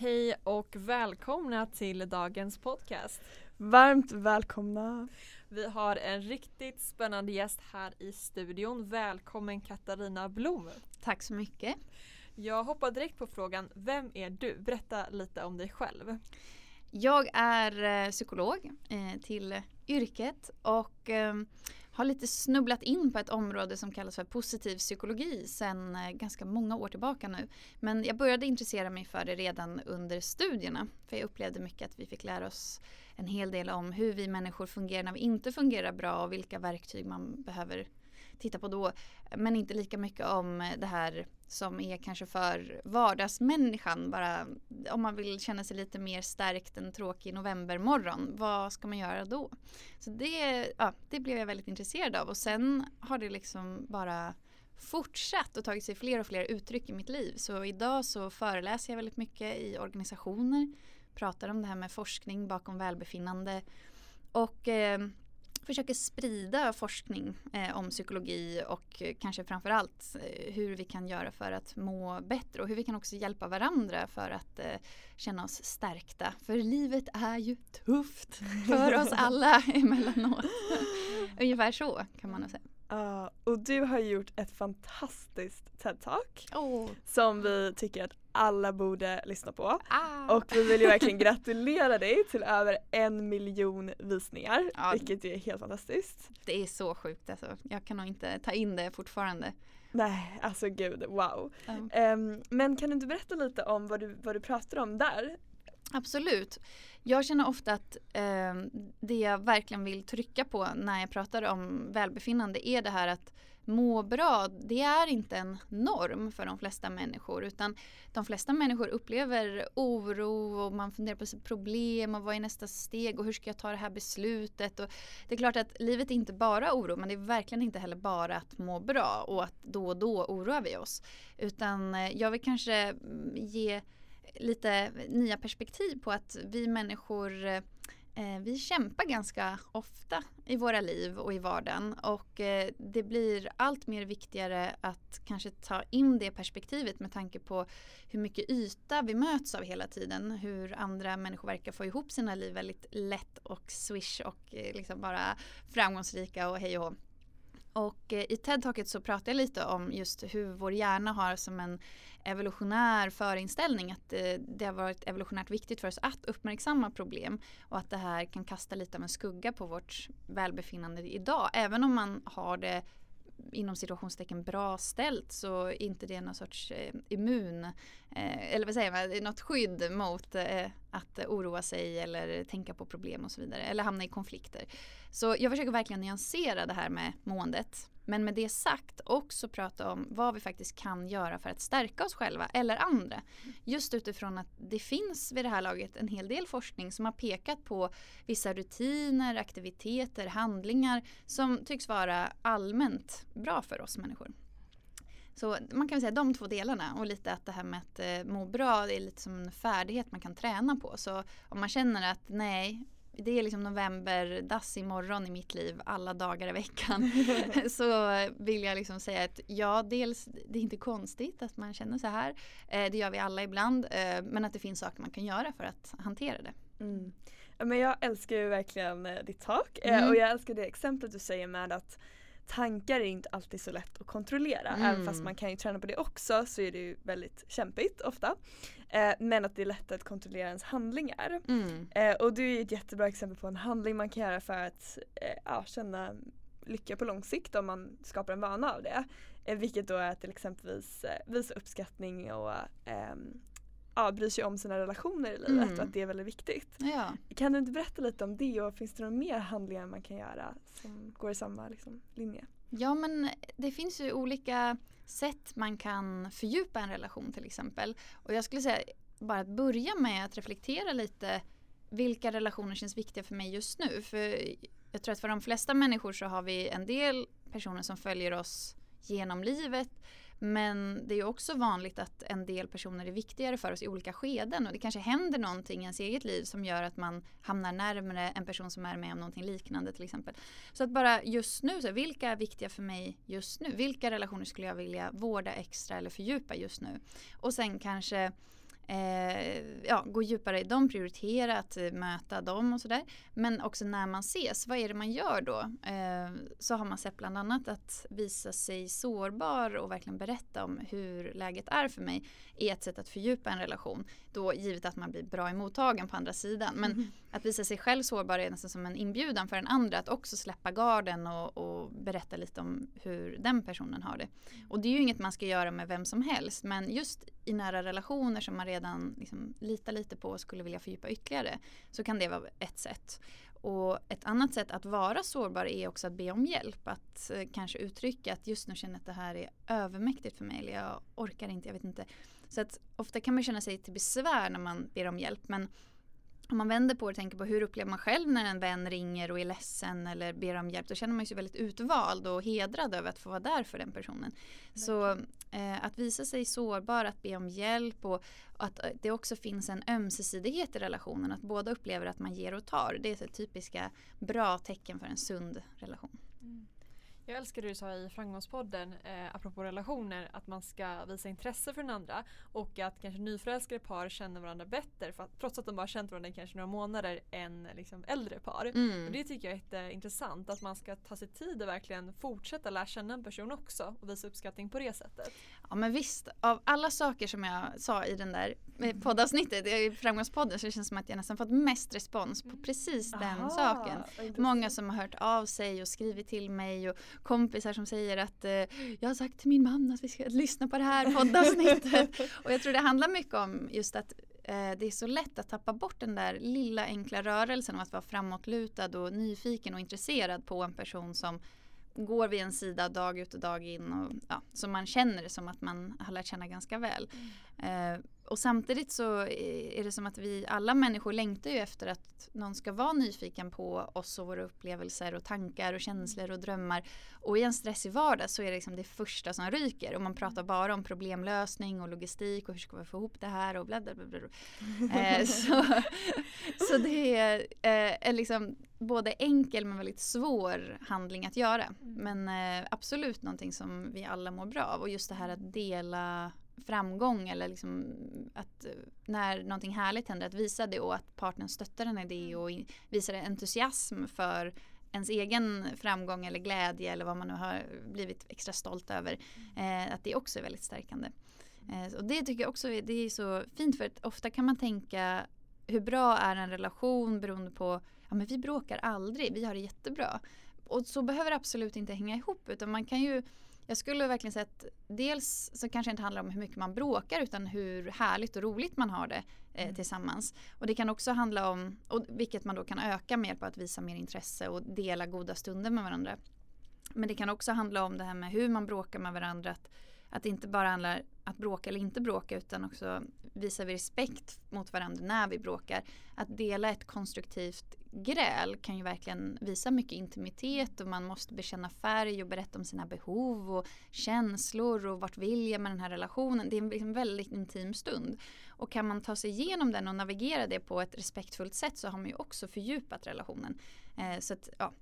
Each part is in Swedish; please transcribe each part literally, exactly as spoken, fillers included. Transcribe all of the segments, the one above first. Hej och välkomna till dagens podcast. Varmt välkomna. Vi har en riktigt spännande gäst här i studion. Välkommen Katarina Blom. Tack så mycket. Jag hoppar direkt på frågan, vem är du? Berätta lite om dig själv. Jag är psykolog eh, till yrket och eh, har lite snubblat in på ett område som kallas för positiv psykologi sedan eh, ganska många år tillbaka nu. Men jag började intressera mig för det redan under studierna, för jag upplevde mycket att vi fick lära oss en hel del om hur vi människor fungerar när vi inte fungerar bra och vilka verktyg man behöver titta på då, men inte lika mycket om det här som är kanske för vardagsmänniskan. Bara om man vill känna sig lite mer stärkt en tråkig novembermorgon, vad ska man göra då? Så det, ja, det blev jag väldigt intresserad av, och sen har det liksom bara fortsatt och tagit sig fler och fler uttryck i mitt liv. Så idag så föreläser jag väldigt mycket i organisationer, pratar om det här med forskning bakom välbefinnande och eh, försöker sprida forskning eh, om psykologi och eh, kanske framförallt eh, hur vi kan göra för att må bättre och hur vi kan också hjälpa varandra för att eh, känna oss stärkta. För livet är ju tufft för oss alla emellanåt. Ungefär så kan man nog säga. Uh, och du har gjort ett fantastiskt TED-talk oh. som vi tycker att alla borde lyssna på. Ah. Och vi vill ju verkligen gratulera dig till över en miljon visningar, ja, vilket är helt fantastiskt. Det är så sjukt alltså. Jag kan nog inte ta in det fortfarande. Nej, alltså gud, wow. Oh. Um, men kan du inte berätta lite om vad du, vad du pratar om där? Absolut. Jag känner ofta att eh, det jag verkligen vill trycka på när jag pratar om välbefinnande är det här att må bra, det är inte en norm för de flesta människor, utan de flesta människor upplever oro och man funderar på sitt problem och vad är nästa steg och hur ska jag ta det här beslutet, och det är klart att livet är inte bara oro, men det är verkligen inte heller bara att må bra och att då och då oroar vi oss, utan jag vill kanske ge lite nya perspektiv på att vi människor, eh, vi kämpar ganska ofta i våra liv och i vardagen, och eh, det blir allt mer viktigare att kanske ta in det perspektivet med tanke på hur mycket yta vi möts av hela tiden, hur andra människor verkar få ihop sina liv väldigt lätt och swish och eh, liksom bara framgångsrika och hej och hå. Och i TED-talket så pratar jag lite om just hur vår hjärna har som en evolutionär förinställning, att det har varit evolutionärt viktigt för oss att uppmärksamma problem och att det här kan kasta lite av en skugga på vårt välbefinnande idag. Även om man har det inom situationstecken bra ställt, så är inte det någon sorts eh, immun eh, eller vad säger man, något skydd mot eh, att oroa sig eller tänka på problem och så vidare, eller hamna i konflikter. Så jag försöker verkligen nyansera det här med måendet, men med det sagt också prata om vad vi faktiskt kan göra för att stärka oss själva eller andra. Just utifrån att det finns vid det här laget en hel del forskning som har pekat på vissa rutiner, aktiviteter, handlingar som tycks vara allmänt bra för oss människor. Så man kan säga de två delarna, och lite att det här med att eh, må bra, det är lite som en färdighet man kan träna på. Så om man känner att nej, det är liksom novemberdass imorgon i mitt liv alla dagar i veckan, så vill jag liksom säga att ja, dels det är inte konstigt att man känner så här, eh, det gör vi alla ibland, eh, men att det finns saker man kan göra för att hantera det. Mm. Men jag älskar ju verkligen eh, ditt tak eh, mm. och jag älskar det exemplet du säger med att tankar är inte alltid så lätt att kontrollera. Mm. Även fast man kan ju träna på det också, så är det ju väldigt kämpigt ofta. Eh, men att det är lätt att kontrollera ens handlingar. Mm. Eh, och du är ju ett jättebra exempel på en handling man kan göra för att eh, ja, känna lycka på lång sikt om man skapar en vana av det. Eh, vilket då är till exempelvis eh, visa uppskattning och eh, ja, bryr sig om sina relationer i livet, mm. och att det är väldigt viktigt. Ja. Kan du inte berätta lite om det, och finns det några mer handlingar man kan göra som går i samma liksom, linje? Ja, men det finns ju olika sätt man kan fördjupa en relation till exempel. Och jag skulle säga bara att börja med att reflektera lite vilka relationer känns viktiga för mig just nu. För jag tror att för de flesta människor så har vi en del personer som följer oss genom livet. Men det är också vanligt att en del personer är viktigare för oss i olika skeden, och det kanske händer någonting i ens eget liv som gör att man hamnar närmare en person som är med om någonting liknande till exempel. Så att bara just nu, så vilka är viktiga för mig just nu? Vilka relationer skulle jag vilja vårda extra eller fördjupa just nu? Och sen kanske eh, ja, gå djupare i dem, prioritera att möta dem och sådär. Men också när man ses, vad är det man gör då? Eh, så har man sett bland annat att visa sig sårbar och verkligen berätta om hur läget är för mig är ett sätt att fördjupa en relation. Då givet att man blir bra i mottagen på andra sidan. Men mm. att visa sig själv sårbar är nästan som en inbjudan för den andra att också släppa garden och, och berätta lite om hur den personen har det. Och det är ju inget man ska göra med vem som helst, men just i nära relationer som man redan liksom litar lite på och skulle vilja fördjupa ytterligare, så kan det vara ett sätt. Och ett annat sätt att vara sårbar är också att be om hjälp. Att eh, kanske uttrycka att just nu känner jag att det här är övermäktigt för mig, eller jag orkar inte, jag vet inte. Så att ofta kan man känna sig till besvär när man ber om hjälp, men om man vänder på och tänker på hur upplever man själv när en vän ringer och är ledsen eller ber om hjälp, då känner man sig väldigt utvald och hedrad över att få vara där för den personen. Så eh, att visa sig sårbar, att be om hjälp och att det också finns en ömsesidighet i relationen, att båda upplever att man ger och tar. Det är ett typiska bra tecken för en sund relation. Mm. Jag älskar det du sa i Framgångspodden eh, apropå relationer, att man ska visa intresse för den andra och att kanske nyförälskade par känner varandra bättre för att, trots att de bara känt varandra i kanske några månader än liksom, äldre par. Mm. Och det tycker jag är jätteintressant, att man ska ta sig tid och verkligen fortsätta lära känna en person också och visa uppskattning på det sättet. Ja men visst, av alla saker som jag sa i den där poddavsnittet i Framgångspodden, så det känns som att jag nästan fått mest respons på precis mm. den Aha, saken. Många som har hört av sig och skrivit till mig och kompisar som säger att eh, jag har sagt till min man att vi ska lyssna på det här poddavsnittet. Och jag tror det handlar mycket om just att eh, det är så lätt att tappa bort den där lilla enkla rörelsen om att vara framåtlutad och nyfiken och intresserad på en person som går vid en sida dag ut och dag in och ja, som man känner det som att man har lärt känna ganska väl. Mm. Eh, och samtidigt så är det som att vi alla människor längtar ju efter att någon ska vara nyfiken på oss och våra upplevelser och tankar och känslor och drömmar. Och i en stressig vardag så är det liksom det första som ryker, och man pratar bara om problemlösning och logistik och hur ska vi få ihop det här och bla bla bla bla. eh, så, så det är, eh, är liksom både enkel men väldigt svår handling att göra. Men eh, absolut någonting som vi alla mår bra av, och just det här att dela framgång eller liksom att när någonting härligt händer att visa det och att partnern stöttar en idé och in- visar entusiasm för ens egen framgång eller glädje eller vad man nu har blivit extra stolt över, eh, att det också är väldigt stärkande. Eh, och det tycker jag också är, det är så fint, för att ofta kan man tänka hur bra är en relation beroende på ja men vi bråkar aldrig, vi har det jättebra, och så behöver det absolut inte hänga ihop, utan man kan ju Jag skulle verkligen säga att dels så kanske det inte handlar om hur mycket man bråkar utan hur härligt och roligt man har det eh, tillsammans. Och det kan också handla om, och vilket man då kan öka med hjälp av att visa mer intresse och dela goda stunder med varandra. Men det kan också handla om det här med hur man bråkar med varandra. Att, att det inte bara handlar att bråka eller inte bråka, utan också visar vi respekt mot varandra när vi bråkar. Att dela ett konstruktivt gräl kan ju verkligen visa mycket intimitet, och man måste bekänna färg och berätta om sina behov och känslor och vart vill jag med den här relationen. Det är en väldigt intim stund, och kan man ta sig igenom den och navigera det på ett respektfullt sätt så har man ju också fördjupat relationen. Eh, så att, ja.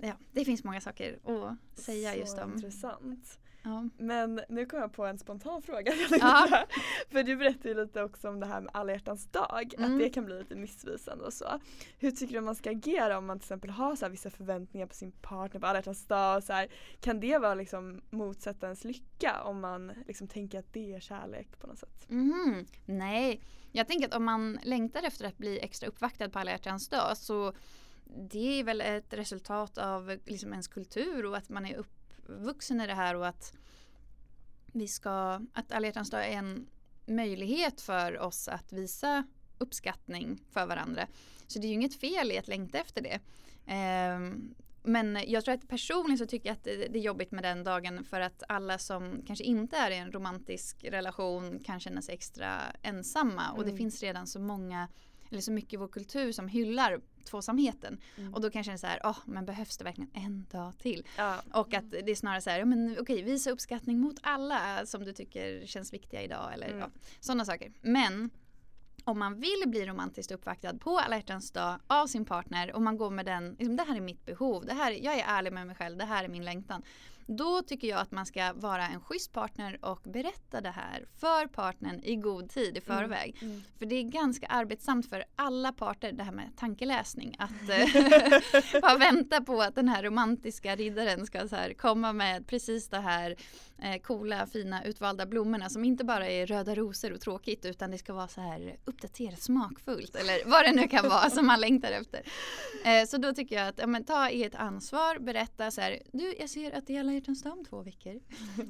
ja, det finns många saker att säga så just om. Intressant. Ja. Men nu kommer jag på en spontan fråga. Ja. För du berättade ju lite också om det här med alla hjärtans dag. Mm. Att det kan bli lite missvisande och så. Hur tycker du man ska agera om man till exempel har så här vissa förväntningar på sin partner på alla hjärtans dag? Och så här, kan det vara liksom motsätta ens lycka om man liksom tänker att det är kärlek på något sätt? Mm. Nej, jag tänker att om man längtar efter att bli extra uppvaktad på alla hjärtans dag, så det är väl ett resultat av liksom ens kultur och att man är upp vuxen i det här, och att vi ska, att alla hjärtans dag är en möjlighet för oss att visa uppskattning för varandra. Så det är ju inget fel i att längta efter det. Um, men jag tror att personligen så tycker jag att det är jobbigt med den dagen, för att alla som kanske inte är i en romantisk relation kan känna sig extra ensamma. Mm. Och det finns redan så många, eller så mycket i vår kultur som hyllar tvåsamheten. Mm. Och då kanske det är så här, oh, men behövs det verkligen en dag till? Ja. Och att det är snarare så här, ja, men okej, visa uppskattning mot alla som du tycker känns viktiga idag. Eller mm. ja, sådana saker. Men om man vill bli romantiskt uppvaktad på alla hjärtans dag av sin partner, och man går med den, liksom, det här är mitt behov, det här, jag är ärlig med mig själv, det här är min längtan. Då tycker jag att man ska vara en schysst partner och berätta det här för partnern i god tid i förväg. Mm. Mm. För det är ganska arbetsamt för alla parter, det här med tankeläsning. Att bara vänta på att den här romantiska riddaren ska så här komma med precis det här eh, coola, fina, utvalda blommorna som inte bara är röda rosor och tråkigt, utan det ska vara så här uppdaterat, smakfullt eller vad det nu kan vara som man längtar efter. Eh, så då tycker jag att ja, men, ta ert ansvar, berätta så här, du, jag ser att det är alla hjärtans dag om två veckor.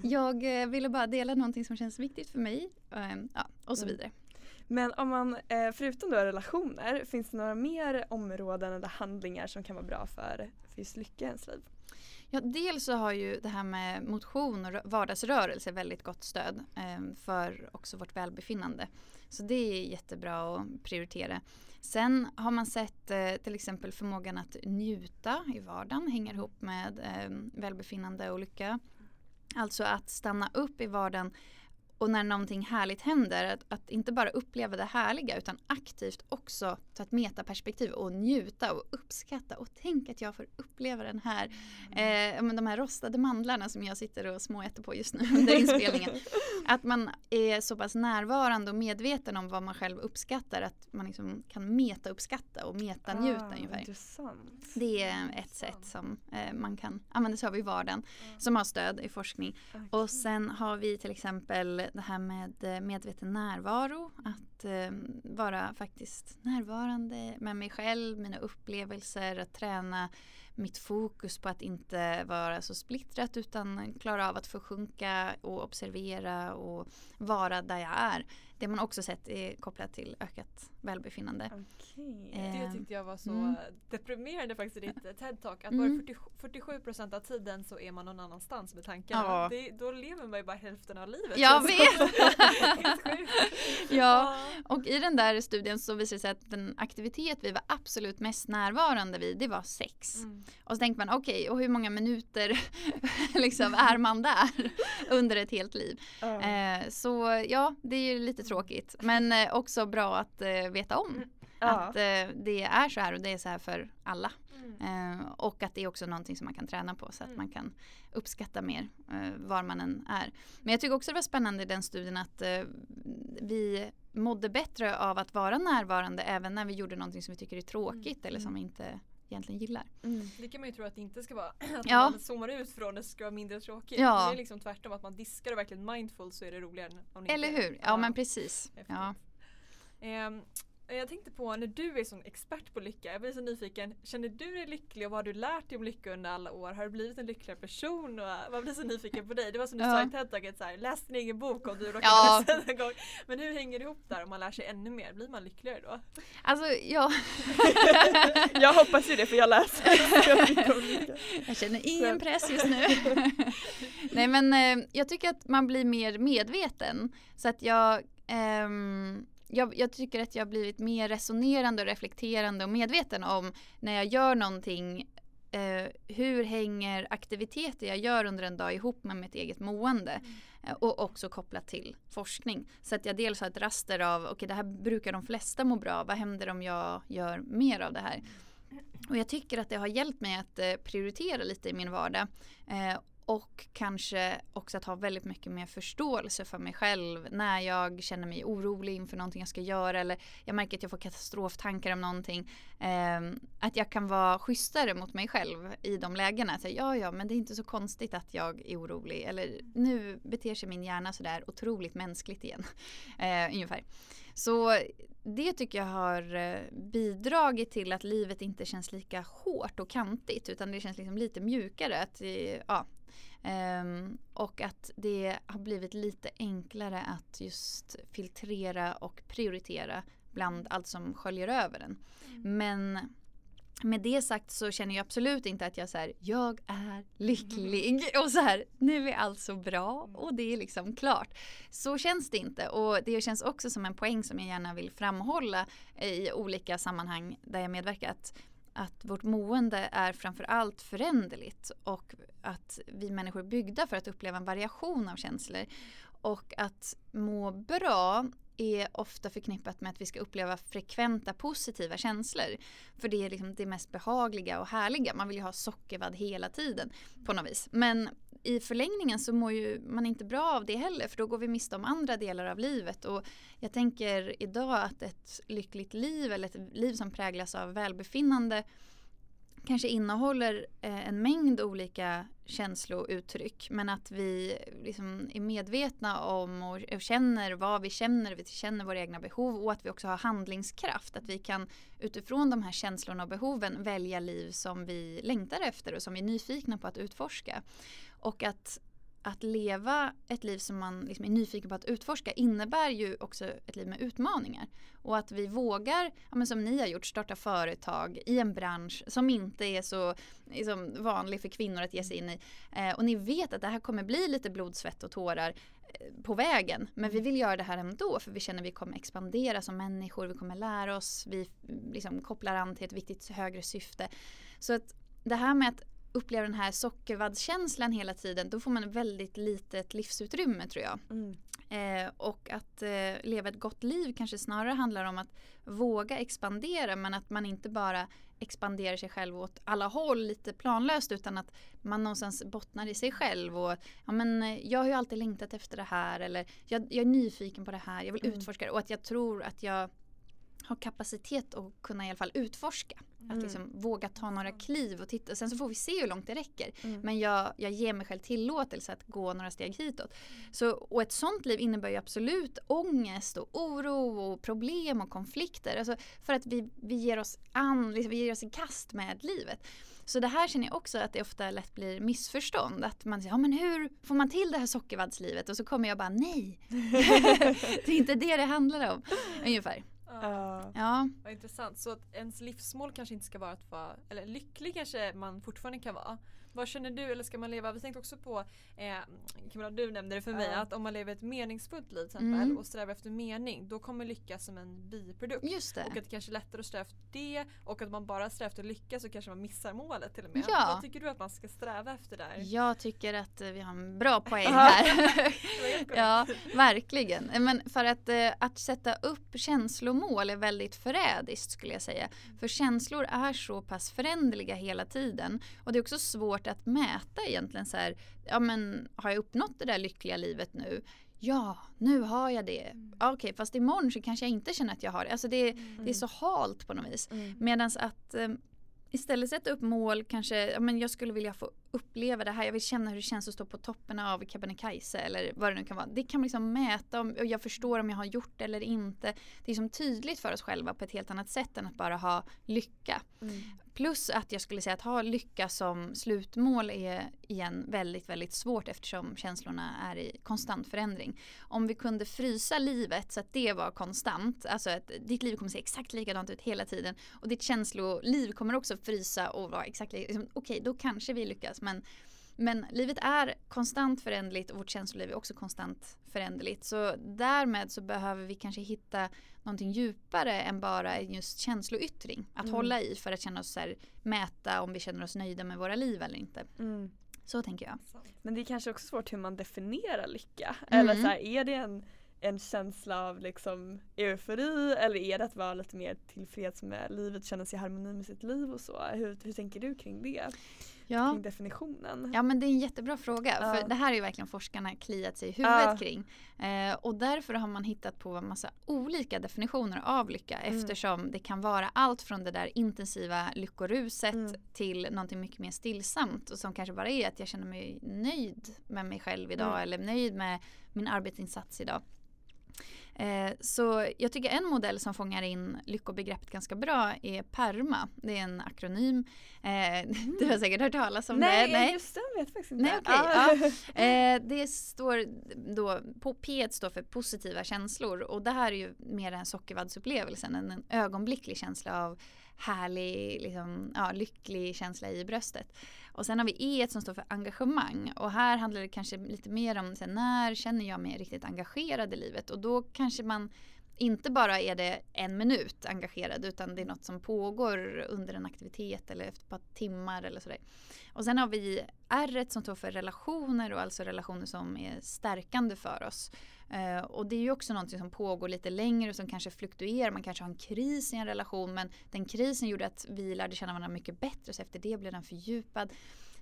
Jag eh, ville bara dela någonting som känns viktigt för mig eh, ja, och så vidare. Men om man, förutom då relationer, finns det några mer områden eller handlingar som kan vara bra för, för just lycka i ens liv? Ja, dels så har ju det här med motion och vardagsrörelse väldigt gott stöd eh, för också vårt välbefinnande. Så det är jättebra att prioritera. Sen har man sett eh, till exempel förmågan att njuta i vardagen hänger ihop med eh, välbefinnande och lycka. Alltså att stanna upp i vardagen. Och när någonting härligt händer, att, att inte bara uppleva det härliga utan aktivt också ta ett metaperspektiv och njuta och uppskatta. Och tänk att jag får uppleva den här, eh, men de här rostade mandlarna som jag sitter och småäter på just nu under inspelningen. Att man är så pass närvarande och medveten om vad man själv uppskattar, att man liksom kan metauppskatta och metanjuta ah, ungefär. Intressant. Det är ett sätt som eh, man kan använda sig av i vardagen mm. som har stöd i forskning. Okay. Och sen har vi till exempel det här med medveten närvaro, att eh, vara faktiskt närvarande med mig själv, mina upplevelser, att träna mitt fokus på att inte vara så splittrat utan klara av att försjunka och observera och vara där jag är. Det man också sett är kopplat till ökat välbefinnande. Okej. Eh, det tyckte jag var så mm. deprimerande faktiskt i ditt TED-talk. Att mm. bara fyrtiosju procent av tiden så är man någon annanstans med tankarna. Ja. Det, då lever man ju bara hälften av livet. Jag vet! Ja, och i den där studien så visade det sig att den aktivitet vi var absolut mest närvarande vid, det var sex. Mm. Och så tänkte man, okej, okay, och hur många minuter liksom är man där under ett helt liv? Mm. Eh, så ja, det är ju lite tråkigt. Men eh, också bra att eh, veta om mm. att eh, det är så här och det är så här för alla. Mm. Eh, och att det är också någonting som man kan träna på så att mm. man kan uppskatta mer eh, var man än är. Men jag tycker också det var spännande i den studien att eh, vi mådde bättre av att vara närvarande även när vi gjorde någonting som vi tycker är tråkigt mm. eller som vi inte egentligen gillar. Mm. Det kan man ju tro att det inte ska vara, att ja. man zoomar ut från det ska vara mindre tråkigt. Ja. Det är liksom tvärtom, att man diskar och verkligen mindful så är det roligare. Om ni eller inte, hur? Ja, ja, men precis. Ja. Um, jag tänkte på, när du är som expert på lycka, jag blir så nyfiken, känner du dig lycklig och vad har du lärt dig om lycka under alla år? Har du blivit en lyckligare person? Och vad blir så nyfiken på dig? Det var som du ja. sa i TED-taget, så här, läs din egen bok om du råkar ja. läsa den en gång. Men hur hänger det ihop där om man lär sig ännu mer? Blir man lyckligare då? Alltså, ja. Jag hoppas ju det, för jag läser. Jag känner ingen press just nu. Nej, men jag tycker att man blir mer medveten. Så att jag... Ehm, Jag, jag tycker att jag har blivit mer resonerande och reflekterande och medveten om när jag gör någonting, eh, hur hänger aktiviteter jag gör under en dag ihop med mitt eget mående mm. eh, och också kopplat till forskning. Så att jag dels har ett raster av, okej, okay, det här brukar de flesta må bra, vad händer om jag gör mer av det här? Och jag tycker att det har hjälpt mig att eh, prioritera lite i min vardag. Eh, Och kanske också att ha väldigt mycket mer förståelse för mig själv när jag känner mig orolig inför någonting jag ska göra eller jag märker att jag får katastroftankar om någonting. Eh, att jag kan vara schysstare mot mig själv i de lägena. Så, ja, ja, men det är inte så konstigt att jag är orolig. Eller nu beter sig min hjärna sådär otroligt mänskligt igen. Eh, ungefär. Så det tycker jag har bidragit till att livet inte känns lika hårt och kantigt utan det känns liksom lite mjukare. Att, ja, Um, och att det har blivit lite enklare att just filtrera och prioritera bland allt som sköljer över den. Mm. Men med det sagt så känner jag absolut inte att jag så här, jag är lycklig och så här, nu är allt så bra och det är liksom klart. Så känns det inte, och det känns också som en poäng som jag gärna vill framhålla i olika sammanhang där jag medverkar, att att vårt mående är framförallt föränderligt och att vi människor är byggda för att uppleva en variation av känslor. Och att må bra är ofta förknippat med att vi ska uppleva frekventa positiva känslor. För det är liksom det mest behagliga och härliga. Man vill ju ha sockervadd hela tiden på något vis. Men i förlängningen så mår ju man inte bra av det heller, för då går vi miste om andra delar av livet. Och jag tänker idag att ett lyckligt liv eller ett liv som präglas av välbefinnande kanske innehåller en mängd olika känslouttryck, men att vi liksom är medvetna om och känner vad vi känner, vi känner våra egna behov, och att vi också har handlingskraft, att vi kan utifrån de här känslorna och behoven välja liv som vi längtar efter och som vi är nyfikna på att utforska. Och att, att leva ett liv som man liksom är nyfiken på att utforska innebär ju också ett liv med utmaningar. Och att vi vågar, ja men som ni har gjort, starta företag i en bransch som inte är så liksom vanlig för kvinnor att ge sig in i. Eh, och ni vet att det här kommer bli lite blod, svett och tårar eh, på vägen. Men vi vill göra det här ändå, för vi känner att vi kommer expandera som människor, vi kommer lära oss, vi liksom kopplar an till ett viktigt högre syfte. Så att det här med att upplever den här sockervadskänslan hela tiden, då får man väldigt litet livsutrymme, tror jag. Mm. Eh, och att eh, leva ett gott liv kanske snarare handlar om att våga expandera, men att man inte bara expanderar sig själv åt alla håll lite planlöst, utan att man någonstans bottnar i sig själv och ja, men, jag har ju alltid längtat efter det här, eller jag, jag är nyfiken på det här, jag vill mm. utforska det, och att jag tror att jag har kapacitet att kunna i alla fall utforska. Mm. Att liksom våga ta några kliv och titta. Och sen så får vi se hur långt det räcker. Mm. Men jag, jag ger mig själv tillåtelse att gå några steg hitåt. Så, och ett sånt liv innebär ju absolut ångest och oro och problem och konflikter. Alltså för att vi, vi ger oss an, liksom, vi ger oss i kast med livet. Så det här känner jag också att det ofta lätt blir missförstånd. Att man säger, ja men hur får man till det här sockervadslivet? Och så kommer jag bara, nej. Det är inte det det handlar om. Ungefär. Uh, ja. Vad intressant. Så att ens livsmål kanske inte ska vara att vara, eller lycklig kanske man fortfarande kan vara. Vad känner du, eller ska man leva? Vi tänkte också på, eh, Camilla, du nämnde det för mig, uh. att om man lever ett meningsfullt liv till exempel, mm. och strävar efter mening, då kommer lycka som en biprodukt. Just det. Och att det kanske är lättare att sträva efter det, och att man bara strävar efter lycka så kanske man missar målet till och med. Ja. Vad tycker du att man ska sträva efter där? Jag tycker att vi har en bra poäng här. Ja, verkligen. Men för att, eh, att sätta upp känslor mål är väldigt förrädiskt, skulle jag säga. För känslor är så pass föränderliga hela tiden, och det är också svårt att mäta egentligen så här, ja men har jag uppnått det där lyckliga livet nu? Ja, nu har jag det. Mm. Okej, okay, fast imorgon så kanske jag inte känner att jag har det. Alltså det, mm. det är så halt på något vis. Mm. Medan att eh, istället sätta upp mål, kanske, ja men jag skulle vilja få uppleva det här, jag vill känna hur det känns att stå på toppen av Kebnekaise eller vad det nu kan vara. Det kan man liksom mäta om, och jag förstår om jag har gjort det eller inte. Det är som tydligt för oss själva på ett helt annat sätt än att bara ha lycka. Mm. Plus att jag skulle säga att ha lycka som slutmål är igen väldigt, väldigt svårt, eftersom känslorna är i konstant förändring. Om vi kunde frysa livet så att det var konstant, alltså att ditt liv kommer se exakt likadant ut hela tiden, och ditt känsloliv kommer också frysa och vara exakt liksom, okej, då kanske vi lyckas. Men, men livet är konstant föränderligt, och vårt känsloliv är också konstant föränderligt. Så därmed så behöver vi kanske hitta någonting djupare än bara just känsloyttring att mm. hålla i, för att känna oss så här, mäta om vi känner oss nöjda med våra liv eller inte. Mm. Så tänker jag. Men det är kanske också svårt hur man definierar lycka. Mm. Eller så här, är det en, en känsla av liksom eufori, eller är det att vara lite mer tillfreds med livet, känna sig i harmoni med sitt liv och så? Hur, hur tänker du kring det? Ja. Kring definitionen. Ja, men det är en jättebra fråga. Ja. För det här är ju verkligen forskarna kliat sig i huvudet ja. kring. Eh, och därför har man hittat på en massa olika definitioner av lycka. Mm. Eftersom det kan vara allt från det där intensiva lyckoruset mm. till någonting mycket mer stillsamt. Och som kanske bara är att jag känner mig nöjd med mig själv idag. Mm. Eller nöjd med min arbetsinsats idag. Eh, så jag tycker en modell som fångar in lyckobegreppet ganska bra är PERMA. Det är en akronym. Eh, du har säkert hört talas om Nej, det. Nej, just det. Jag vet faktiskt inte. Nej, okay, ah. ja. eh, det står då, på P står för positiva känslor. Och det här är ju mer en sockervaddsupplevelsen, en, en ögonblicklig känsla av härlig, liksom, ja, lycklig känsla i bröstet. Och sen har vi E som står för engagemang. Och här handlar det kanske lite mer om så här, när känner jag mig riktigt engagerad i livet? Och då kanske man inte bara är det en minut engagerad, utan det är något som pågår under en aktivitet eller efter ett par timmar eller sådär. Och sen har vi R som står för relationer, och alltså relationer som är stärkande för oss. Uh, och det är ju också någonting som pågår lite längre och som kanske fluktuerar. Man kanske har en kris i en relation, men den krisen gjorde att vi lärde känna varandra mycket bättre, så efter det blev den fördjupad.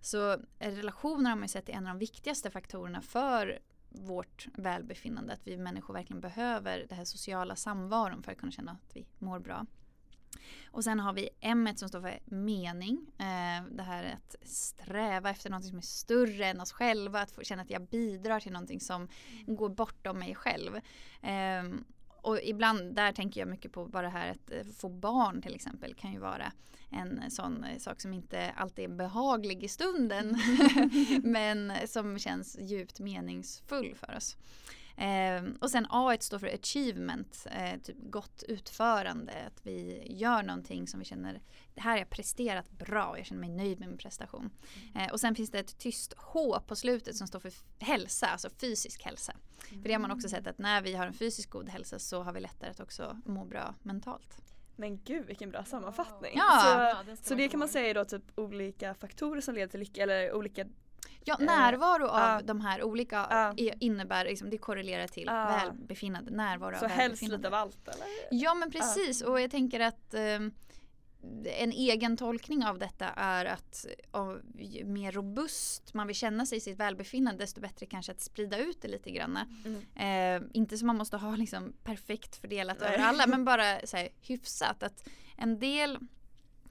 Så relationer har man ju sett är en av de viktigaste faktorerna för vårt välbefinnande. Att vi människor verkligen behöver det här sociala samvaron för att kunna känna att vi mår bra. Och sen har vi M som står för mening. Det här att sträva efter något som är större än oss själva. Att få känna att jag bidrar till någonting som går bortom mig själv. Och ibland, där tänker jag mycket på bara det här att få barn till exempel kan ju vara en sån sak som inte alltid är behaglig i stunden men som känns djupt meningsfull för oss. Eh, och sen A står för achievement, eh, typ gott utförande, att vi gör någonting som vi känner, det här har jag presterat bra och jag känner mig nöjd med min prestation. Eh, och sen finns det ett tyst H på slutet som står för f- hälsa, alltså fysisk hälsa. Mm. För det har man också sett att när vi har en fysisk god hälsa så har vi lättare att också må bra mentalt. Men gud, vilken bra sammanfattning. Ja. Så, ja, det, så det kan man säga är då typ olika faktorer som leder till lycka, eller olika... Ja, närvaro av ah. de här olika ah. innebär, liksom, det korrelerar till ah. välbefinnande, närvaro. Så av helst lite av allt, eller? Ja, men precis. Ah. Och jag tänker att eh, en egen tolkning av detta är att av, ju mer robust man vill känna sig i sitt välbefinnande, desto bättre kanske att sprida ut det lite grann. Mm. Eh, inte som man måste ha liksom, perfekt fördelat över alla, men bara så här, hyfsat. Att en del...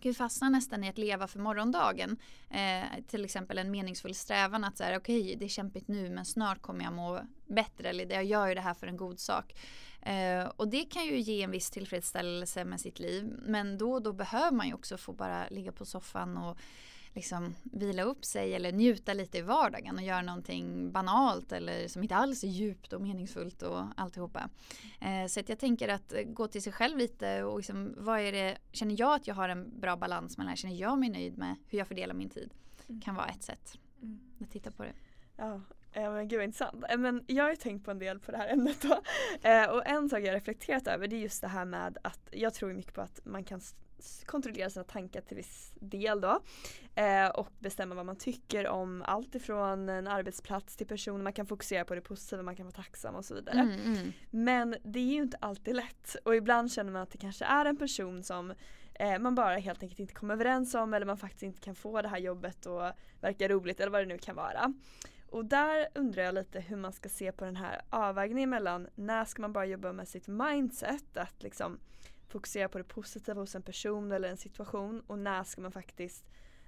Vi fastnar nästan i att leva för morgondagen. Eh, till exempel en meningsfull strävan att säga, okej, okay, det är kämpigt nu men snart kommer jag må bättre. Eller jag gör ju det här för en god sak. Eh, och det kan ju ge en viss tillfredsställelse med sitt liv. Men då då behöver man ju också få bara ligga på soffan och liksom vila upp sig eller njuta lite i vardagen och göra någonting banalt eller som inte alls är djupt och meningsfullt och alltihopa. Eh, så att jag tänker att gå till sig själv lite och liksom, vad är det, känner jag att jag har en bra balans mellan det här? Känner jag mig nöjd med hur jag fördelar min tid? Mm. Kan vara ett sätt mm. att titta på det. Ja, men gud vad intressant. Men jag har ju tänkt på en del på det här ämnet då. Eh, och en sak jag reflekterat över, det är just det här med att jag tror mycket på att man kan kontrollera sina tankar till viss del då eh, och bestämma vad man tycker om allt ifrån en arbetsplats till personer. Man kan fokusera på det positiva, man kan vara tacksam och så vidare. Mm, mm. Men det är ju inte alltid lätt och ibland känner man att det kanske är en person som eh, man bara helt enkelt inte kommer överens om eller man faktiskt inte kan få det här jobbet och verkar roligt eller vad det nu kan vara. Och där undrar jag lite hur man ska se på den här avvägningen mellan när ska man bara jobba med sitt mindset att liksom fokusera på det positiva hos en person eller en situation och när ska man faktiskt,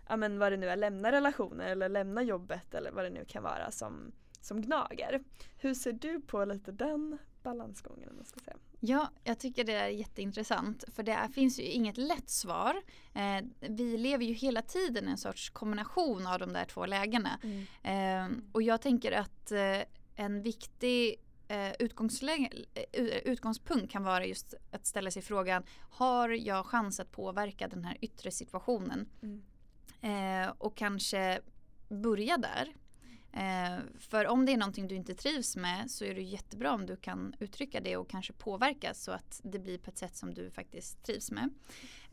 ja men vad det nu är, lämna relationer eller lämna jobbet eller vad det nu kan vara som, som gnager. Hur ser du på lite den balansgången om man ska säga? Ja, jag tycker det är jätteintressant för det är, finns ju inget lätt svar. Eh, vi lever ju hela tiden en sorts kombination av de där två lägena. Mm. Eh, och jag tänker att eh, en viktig Uh, utgångspunkt kan vara just att ställa sig frågan, har jag chans att påverka den här yttre situationen? Mm. Uh, och kanske börja där. Uh, för om det är någonting du inte trivs med så är det jättebra om du kan uttrycka det och kanske påverka så att det blir på ett sätt som du faktiskt trivs med.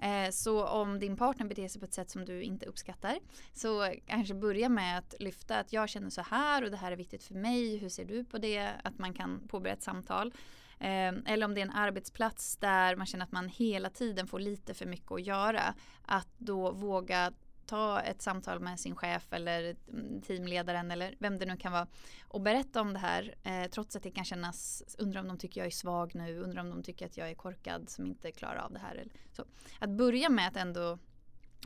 Uh, så om din partner beter sig på ett sätt som du inte uppskattar så kanske börja med att lyfta att jag känner så här och det här är viktigt för mig. Hur ser du på det? Att man kan påbörja ett samtal. Eller om det är en arbetsplats där man känner att man hela tiden får lite för mycket att göra. Att då våga ta ett samtal med sin chef eller teamledaren eller vem det nu kan vara och berätta om det här eh, trots att det kan kännas, undrar om de tycker jag är svag nu, undrar om de tycker att jag är korkad som inte klarar av det här. Eller, så. Att börja med att ändå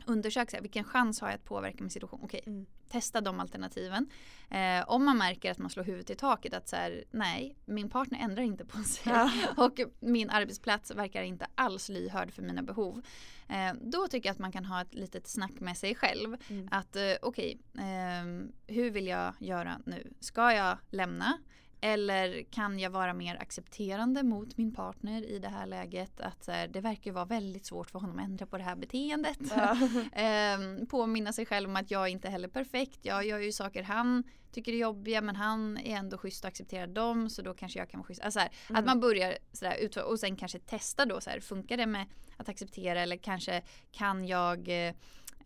undersöka så här, vilken chans har jag att påverka min situation? Okej, mm. testa de alternativen. Eh, om man märker att man slår huvudet i taket att så här, nej, min partner ändrar inte på sig och min arbetsplats verkar inte alls lyhörd för mina behov. Eh, då tycker jag att man kan ha ett litet snack med sig själv. Mm. Att eh, okej, eh, hur vill jag göra nu? Ska jag lämna? Eller kan jag vara mer accepterande mot min partner i det här läget? Att så här, det verkar ju vara väldigt svårt för honom att ändra på det här beteendet. Ja. ehm, påminna sig själv om att jag inte heller är perfekt. Jag gör ju saker han tycker är jobbiga men han är ändå schysst och accepterar dem så då kanske jag kan vara schysst. Alltså här, mm. Att man börjar så där, ut och sen kanske testa då så här, funkar det med att acceptera eller kanske kan jag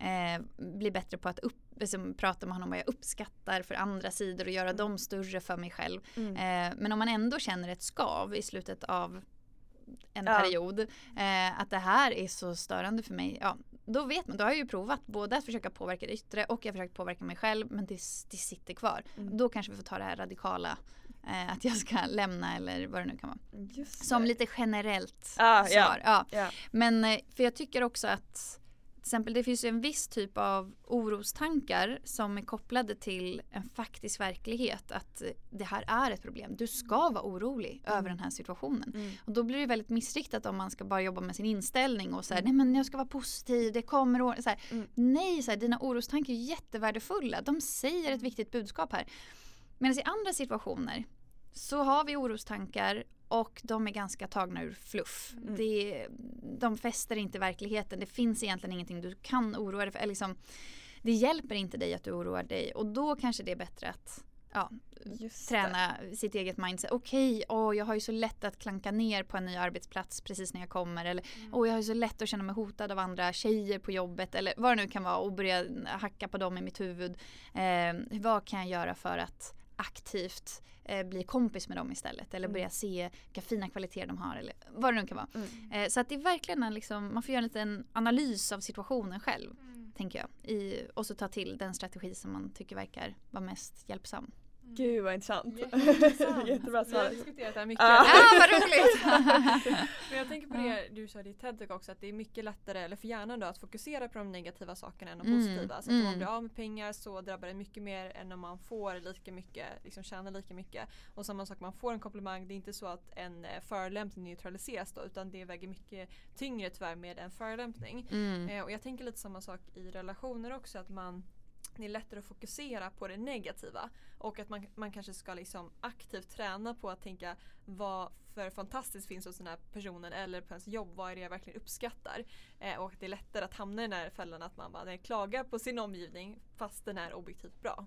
eh, bli bättre på att upp prata med honom om vad jag uppskattar för andra sidor och göra dem större för mig själv. Mm. Eh, men om man ändå känner ett skav i slutet av en ja. period eh, att det här är så störande för mig, ja, då vet man, då har jag ju provat både att försöka påverka det yttre och jag har försökt påverka mig själv, men det, det sitter kvar. Mm. Då kanske vi får ta det här radikala, eh, att jag ska lämna eller vad det nu kan vara. Just som det. Lite generellt ah, svar. Yeah. Ja. Yeah. Men för jag tycker också att till exempel det finns ju en viss typ av orostankar som är kopplade till en faktisk verklighet, att det här är ett problem. Du ska vara orolig mm. över den här situationen. Mm. Och då blir det väldigt missriktat om man ska bara jobba med sin inställning och så här, nej men jag ska vara positiv, det kommer och så här. Mm. Nej, så här, dina orostankar är jättevärdefulla. De säger ett viktigt budskap här. Medan i andra situationer så har vi orostankar och de är ganska tagna ur fluff. Mm. Det, de fäster inte verkligheten. Det finns egentligen ingenting du kan oroa dig för. Eller liksom, det hjälper inte dig att du oroar dig. Och då kanske det är bättre att ja, träna sitt eget mindset. Okej, okay, oh, jag har ju så lätt att klanka ner på en ny arbetsplats precis när jag kommer. Eller mm. oh, jag har ju så lätt att känna mig hotad av andra tjejer på jobbet. Eller vad det nu kan vara. Och börja hacka på dem i mitt huvud. Eh, vad kan jag göra för att aktivt eh, bli kompis med dem istället, eller mm. börja se vilka fina kvaliteter de har, eller vad det nu kan vara. Mm. Eh, så att det är verkligen en, liksom, man får göra en liten analys av situationen själv, mm. tänker jag. I, och så ta till den strategi som man tycker verkar vara mest hjälpsam. Mm. Gud vad intressant. Jätteintressant. Jättebra svar. Vi har diskuterat det här mycket. Ah, ah vad roligt. Men jag tänker på det du körde i TED-talk också, att det är mycket lättare, eller för hjärnan då, att fokusera på de negativa sakerna än de mm. positiva. Så att mm. om man blir av med pengar så drabbar det mycket mer än om man får lika mycket, liksom tjänar lika mycket. Och samma sak, man får en komplimang, det är inte så att en förolämpning neutraliseras då, utan det väger mycket tyngre tyvärr med en förolämpning. Mm. Eh, och jag tänker lite samma sak i relationer också, att man det är lättare att fokusera på det negativa och att man, man kanske ska liksom aktivt träna på att tänka vad för fantastiskt finns hos den här personen eller på ens jobb, vad är det jag verkligen uppskattar, eh, och det är lättare att hamna i den här fällan att man bara nej, klagar på sin omgivning fast den är objektivt bra.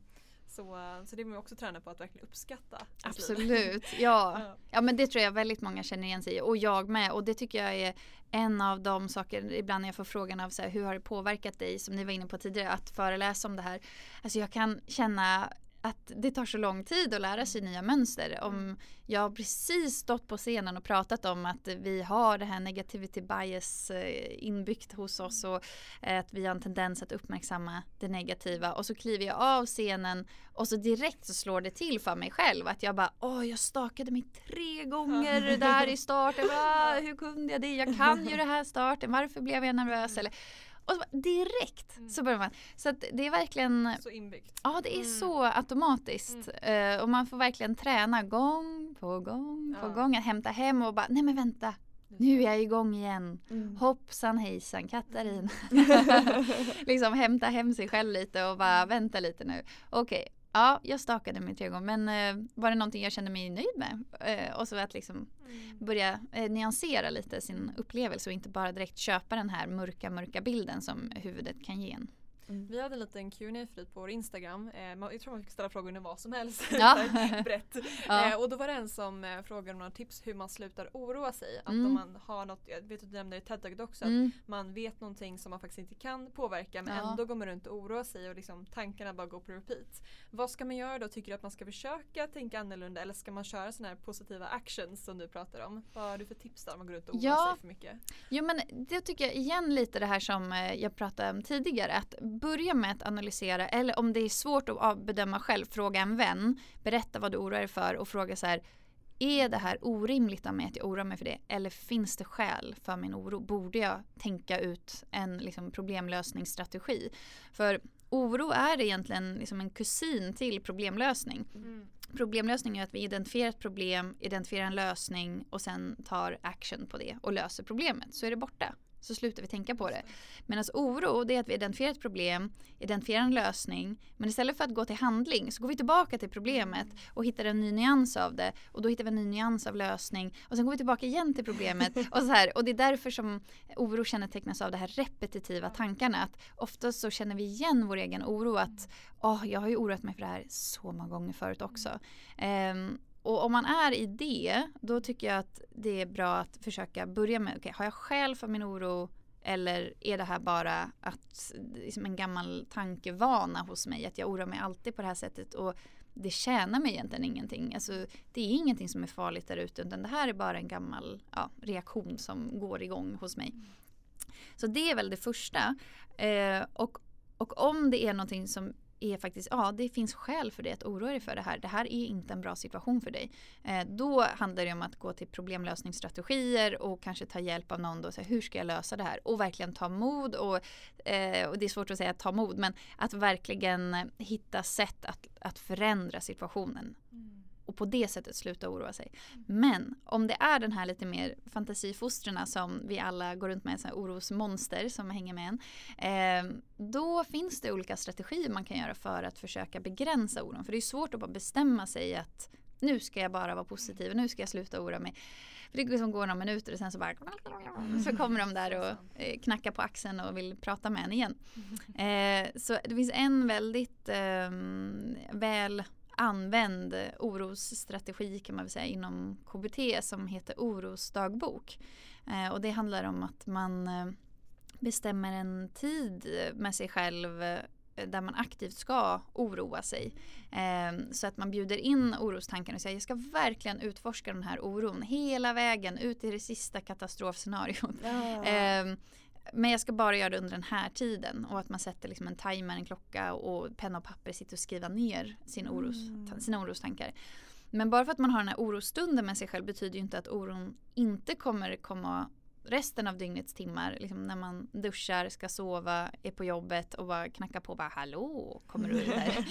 Så, så det vill man också träna på, att verkligen uppskatta. Absolut, ja. Ja, men det tror jag väldigt många känner igen sig i. Och jag med. Och det tycker jag är en av de saker, ibland när jag får frågan av så här, hur har det påverkat dig, som ni var inne på tidigare, att föreläsa om det här. Alltså jag kan känna att det tar så lång tid att lära sig nya mönster. Om jag har precis stått på scenen och pratat om att vi har det här negativity bias inbyggt hos oss och att vi har en tendens att uppmärksamma det negativa, och så kliver jag av scenen och så direkt så slår det till för mig själv att jag bara, åh jag stakade mig tre gånger där i starten, ah, hur kunde jag det, jag kan ju det här starten, varför blev jag nervös eller. Och så bara, direkt mm. så börjar man. Så att det är verkligen så inbyggt. Ja, det är mm. så automatiskt. Mm. Uh, och man får verkligen träna gång på gång på ja. gång. Att hämta hem och bara, nej men vänta. Nu är jag igång igen. Mm. Hoppsan hejsan Katarina. Liksom hämta hem sig själv lite och bara vänta lite nu. Okej, okay. Ja jag stakade mig tre gånger. Men uh, var det någonting jag kände mig nöjd med? Uh, och så att liksom mm. börja uh, nyansera lite sin upplevelse och inte bara direkt köpa den här mörka, mörka bilden som huvudet kan ge en. Mm. Vi hade en liten Q and A-flit på vår Instagram. Eh, jag tror man fick ställa frågor om vad som helst. Ja. Brett. Ja. Eh, och då var det en som eh, frågade om några tips hur man slutar oroa sig. Att mm. om man har något, jag vet att du nämnde i TED-talk också, mm. att man vet någonting som man faktiskt inte kan påverka men ja. ändå går man runt och oroar sig och liksom, tankarna bara går på repeat. Vad ska man göra då? Tycker du att man ska försöka tänka annorlunda eller ska man köra sådana här positiva actions som du pratar om? Vad har du för tips där om man går runt och oroar ja. sig för mycket? Jo men det tycker jag igen lite det här som jag pratade om tidigare, att börja med att analysera, eller om det är svårt att bedöma själv, fråga en vän, berätta vad du oroar dig för och fråga så här, är det här orimligt av mig att jag oroar mig för det, eller finns det skäl för min oro, borde jag tänka ut en liksom, problemlösningsstrategi, för oro är egentligen liksom en kusin till problemlösning. Mm. Problemlösning är att vi identifierar ett problem, identifierar en lösning och sen tar action på det och löser problemet, så är det borta. Så slutar vi tänka på det. Medan oro, det är att vi identifierar ett problem, identifierar en lösning, men istället för att gå till handling så går vi tillbaka till problemet och hittar en ny nyans av det, och då hittar vi en ny nyans av lösning och sen går vi tillbaka igen till problemet och så här. Och det är därför som oro kännetecknas av det här repetitiva tankarna, att oftast så känner vi igen vår egen oro, att oh, jag har ju oroat mig för det här så många gånger förut också. Um, Och om man är i det, då tycker jag att det är bra att försöka börja med, okay, har jag skäl för min oro eller är det här bara att, liksom en gammal tankevana hos mig, att jag oroar mig alltid på det här sättet och det tjänar mig egentligen ingenting. Alltså, det är ingenting som är farligt där ute, utan det här är bara en gammal ja, reaktion som går igång hos mig. Så det är väl det första. Eh, och, och om det är någonting som är faktiskt, ja, det finns skäl för dig att oroa dig för det här. Det här är inte en bra situation för dig. Eh, då handlar det om att gå till problemlösningsstrategier och kanske ta hjälp av någon då och säga, hur ska jag lösa det här? Och verkligen ta mod och, eh, och det är svårt att säga ta mod, men att verkligen hitta sätt att, att förändra situationen. Mm. Och på det sättet sluta oroa sig. Mm. Men om det är den här lite mer fantasifostrarna som vi alla går runt med, en sån här orosmonster som hänger med en. Eh, då finns det olika strategier man kan göra för att försöka begränsa oron. För det är svårt att bara bestämma sig att nu ska jag bara vara positiv och nu ska jag sluta oroa mig. För det liksom går några minuter och sen så bara så kommer de där och knackar på axeln och vill prata med en igen. Eh, så det finns en väldigt eh, väl... använd orosstrategi kan man väl säga inom K B T som heter orosdagbok. Eh, och det handlar om att man bestämmer en tid med sig själv där man aktivt ska oroa sig. Eh, så att man bjuder in orostanken och säger jag ska verkligen utforska den här oron hela vägen ut i det sista katastrofscenariot. Ja. eh, Men jag ska bara göra det under den här tiden. Och att man sätter liksom en timer, en klocka och penna och papper, sitter och skriver ner sin oros, sina orostankar. Men bara för att man har den här orostunden med sig själv betyder ju inte att oron inte kommer komma resten av dygnets timmar. Liksom när man duschar, ska sova, är på jobbet och bara knackar på och bara hallå, kommer du där?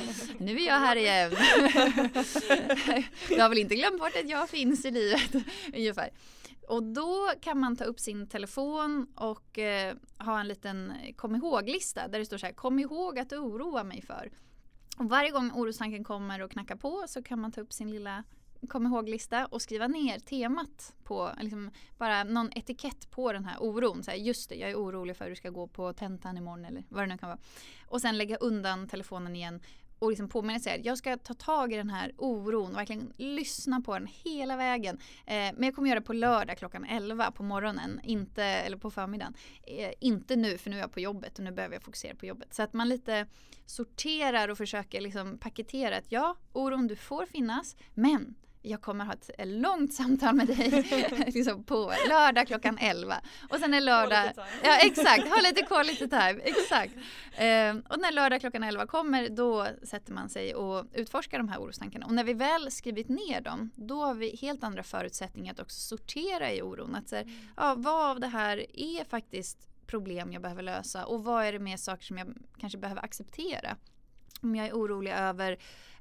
Nu är jag här igen. Jag har väl inte glömt bort att jag finns i livet ungefär. Och då kan man ta upp sin telefon och eh, ha en liten kom ihåg-lista där det står så här, kom ihåg att oroa mig för. Och varje gång orostanken kommer och knackar på så kan man ta upp sin lilla kom ihåg-lista och skriva ner temat på, liksom, bara någon etikett på den här oron. Så här, just det, jag är orolig för hur du ska gå på tentan imorgon eller vad det nu kan vara. Och sen lägga undan telefonen igen. Och liksom påminner sig att jag ska ta tag i den här oron och verkligen lyssna på den hela vägen. Eh, men jag kommer göra det på lördag klockan elva på morgonen, inte, eller på förmiddagen. Eh, inte nu, för nu är jag på jobbet och nu behöver jag fokusera på jobbet. Så att man lite sorterar och försöker liksom paketera att ja, oron du får finnas, men jag kommer ha ett långt samtal med dig liksom på lördag klockan elva. Och sen är lördag... Ja, exakt. Ha lite quality time. Exakt. Eh, och när lördag klockan elva kommer, då sätter man sig och utforskar de här orostankarna. Och när vi väl skrivit ner dem, då har vi helt andra förutsättningar att också sortera i oron. Att så här, ja, vad av det här är faktiskt problem jag behöver lösa? Och vad är det mer saker som jag kanske behöver acceptera? Om jag är orolig över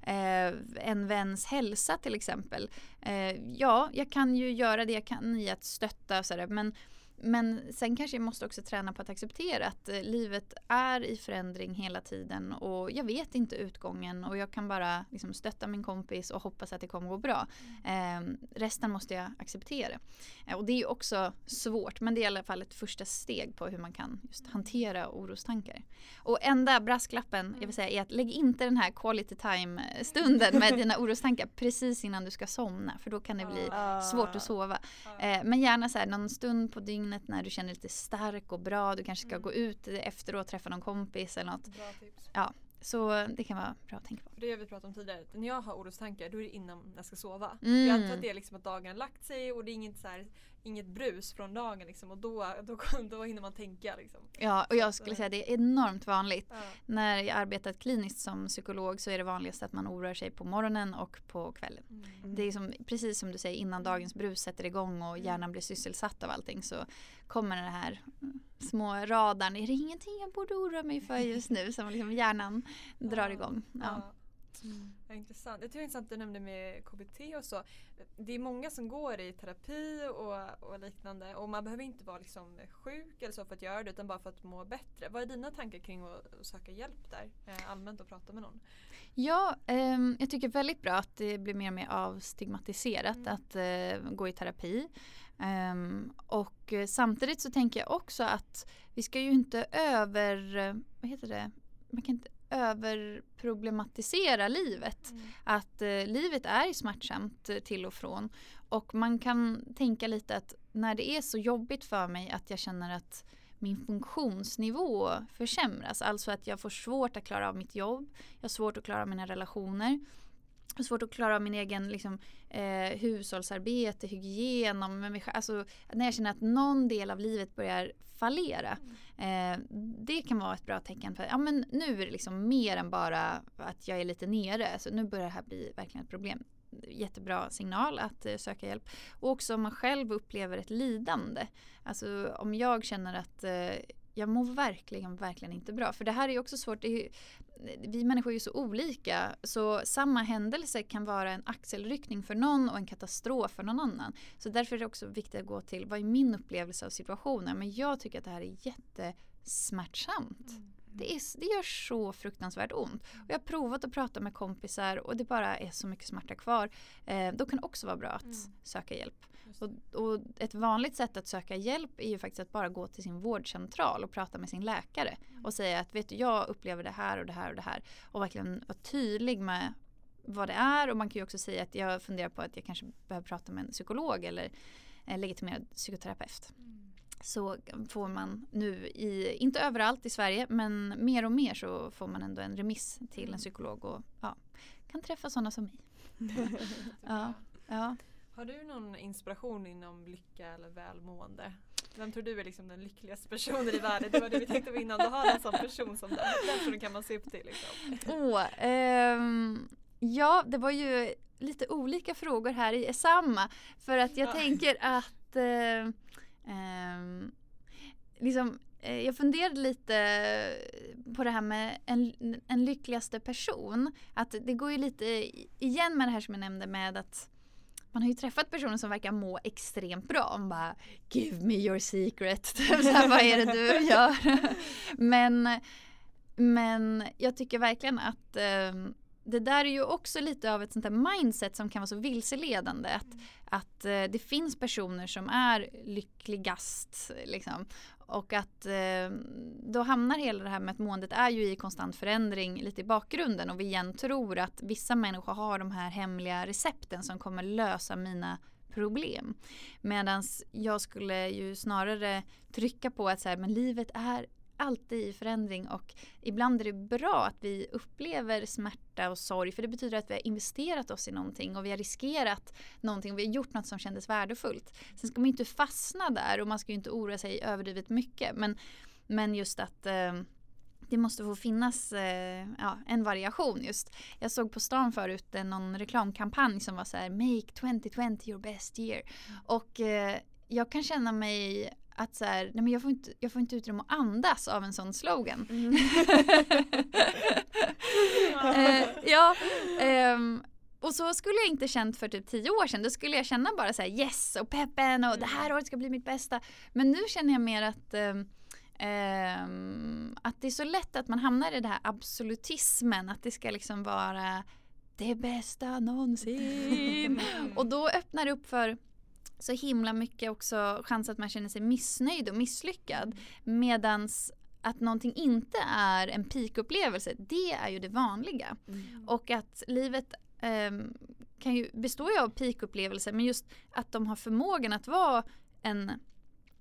eh, en väns hälsa till exempel. Eh, ja, jag kan ju göra det jag kan i att stötta och sådär. Men, men sen kanske jag måste också träna på att acceptera att eh, livet är i förändring hela tiden. Och jag vet inte utgången och jag kan bara liksom, stötta min kompis och hoppas att det kommer gå bra. Eh, resten måste jag acceptera. Eh, och det är ju också svårt, men det är i alla fall ett första steg på hur man kan just hantera orostankar. Och enda brasklappen jag vill säga, är att lägg inte den här quality time-stunden med dina orostankar precis innan du ska somna. För då kan det bli svårt att sova. Eh, men gärna så här, någon stund på dygnet när du känner dig lite stark och bra. Du kanske ska gå ut efteråt och träffa någon kompis eller något. Bra tips. Ja. Så det kan vara bra att tänka på. Det har vi pratat om tidigare. När jag har orostankar då är det innan jag ska sova. Mm. Jag antar att det är liksom att dagen har lagt sig och det är inget, så här, inget brus från dagen. Liksom, och då, då, då hinner man tänka. Liksom. Ja, och jag skulle säga att det är enormt vanligt. Ja. När jag arbetat kliniskt som psykolog så är det vanligast att man oroar sig på morgonen och på kvällen. Mm. Det är som, precis som du säger, innan dagens brus sätter igång och hjärnan blir sysselsatt av allting så kommer det här... små radarn, är det ingenting jag borde oroa mig för just nu som liksom hjärnan drar igång. Ja. Ja. Mm. Ja, intressant. Jag tror det är intressant att du nämnde med K B T och så. Det är många som går i terapi och, och liknande och man behöver inte vara liksom sjuk eller så för att göra det utan bara för att må bättre. Vad är dina tankar kring att söka hjälp där allmänt och prata med någon? Ja, eh, jag tycker väldigt bra att det blir mer och mer avstigmatiserat mm. att eh, gå i terapi. Um, och samtidigt så tänker jag också att vi ska ju inte över vad heter det? Man kan inte överproblematisera livet. Mm. Att eh, livet är smärtsamt till och från och man kan tänka lite att när det är så jobbigt för mig att jag känner att min funktionsnivå försämras, alltså att jag får svårt att klara av mitt jobb, jag har svårt att klara mina relationer. svårt att klara av min egen liksom, eh, hushållsarbete, hygien och människa. Alltså, när jag känner att någon del av livet börjar fallera. Eh, det kan vara ett bra tecken. För, ja, men nu är det liksom mer än bara att jag är lite nere. Så nu börjar det här bli verkligen ett problem. Jättebra signal att eh, söka hjälp. Och också om man själv upplever ett lidande. Alltså om jag känner att... Eh, jag mår verkligen, verkligen inte bra. För det här är också svårt. Ju, vi människor är ju så olika. Så samma händelse kan vara en axelryckning för någon och en katastrof för någon annan. Så därför är det också viktigt att gå till, vad är min upplevelse av situationen? Men jag tycker att det här är jättesmärtsamt. Mm. Det, är, det gör så fruktansvärt ont. Och jag har provat att prata med kompisar och det bara är så mycket smärta kvar. Eh, då kan det också vara bra att mm. söka hjälp. Och, och ett vanligt sätt att söka hjälp är ju faktiskt att bara gå till sin vårdcentral och prata med sin läkare. Mm. Och säga att vet du, jag upplever det här och det här och det här. Och verkligen vara tydlig med vad det är. Och man kan ju också säga att jag funderar på att jag kanske behöver prata med en psykolog eller en legitimerad psykoterapeut. Mm. Så får man nu, i, inte överallt i Sverige, men mer och mer så får man ändå en remiss till en psykolog och ja, kan träffa sådana som mig. ja, ja. Har du någon inspiration inom lycka eller välmående? Vem tror du är liksom den lyckligaste personen i världen? Det var det vi tänkte på innan. Du har en sån person som den. Den tror du kan man se upp till. Liksom. Oh, ehm, ja, det var ju lite olika frågor här i samma. För att jag ja. tänker att... Eh, Um, liksom, eh, jag funderade lite på det här med en, en lyckligaste person, att det går ju lite igen med det här som jag nämnde med att man har ju träffat personer som verkar må extremt bra. Om bara, give me your secret. Så här, vad är det du gör? men, men jag tycker verkligen att eh, det där är ju också lite av ett sånt här mindset som kan vara så vilseledande. Att, mm. att eh, det finns personer som är lyckligast. Liksom. Och att eh, då hamnar hela det här med att måendet är ju i konstant förändring lite i bakgrunden. Och vi igen tror att vissa människor har de här hemliga recepten som kommer lösa mina problem. Medan jag skulle ju snarare trycka på att så här, men livet är... alltid i förändring och ibland är det bra att vi upplever smärta och sorg, för det betyder att vi har investerat oss i någonting och vi har riskerat någonting och vi har gjort något som kändes värdefullt. Sen ska man inte fastna där och man ska ju inte oroa sig överdrivet mycket, men, men just att eh, det måste få finnas eh, ja, en variation just. Jag såg på stan förut eh, någon reklamkampanj som var så här: make twenty twenty your best year, och eh, jag kan känna mig att så här, nej men jag får inte, jag får inte utrymme att andas av en sån slogan. Mm. eh, ja, ehm, och så skulle jag inte känt för typ tio år sedan. Då skulle jag känna bara så här, yes och peppen och det här året ska bli mitt bästa. Men nu känner jag mer att eh, eh, att det är så lätt att man hamnar i den här absolutismen, att det ska liksom vara det bästa någonsin. Mm. Och då öppnar det upp för så himla mycket också chans att man känner sig missnöjd och misslyckad. Medans att någonting inte är en peakupplevelse, det är ju det vanliga. Mm. Och att livet eh, kan ju bestå av peakupplevelser, men just att de har förmågan att vara en,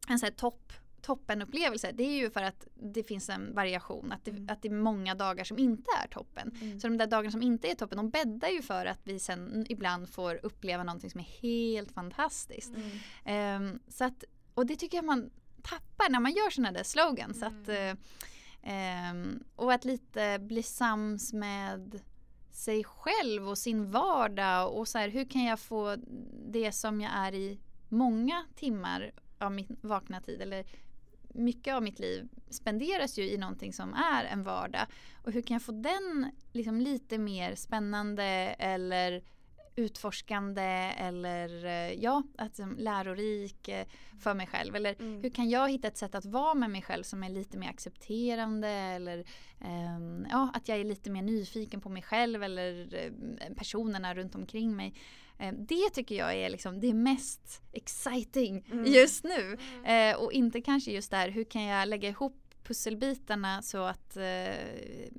en så här topp, toppenupplevelse, det är ju för att det finns en variation, att det, mm. att det är många dagar som inte är toppen. Mm. Så de där dagarna som inte är toppen, de bäddar ju för att vi sen ibland får uppleva någonting som är helt fantastiskt. Mm. Um, så att, och det tycker jag man tappar när man gör såna där slogans. Mm. Att, uh, um, och att lite bli sams med sig själv och sin vardag och så här, hur kan jag få det som jag är i många timmar av min vakna tid, eller mycket av mitt liv spenderas ju i någonting som är en vardag, och hur kan jag få den liksom lite mer spännande eller utforskande eller ja, att, som, lärorik för mig själv, eller mm. hur kan jag hitta ett sätt att vara med mig själv som är lite mer accepterande, eller eh, ja, att jag är lite mer nyfiken på mig själv eller eh, personerna runt omkring mig. Det tycker jag är liksom det mest exciting mm. just nu. Mm. Eh, och inte kanske just där, hur kan jag lägga ihop pusselbitarna så att eh,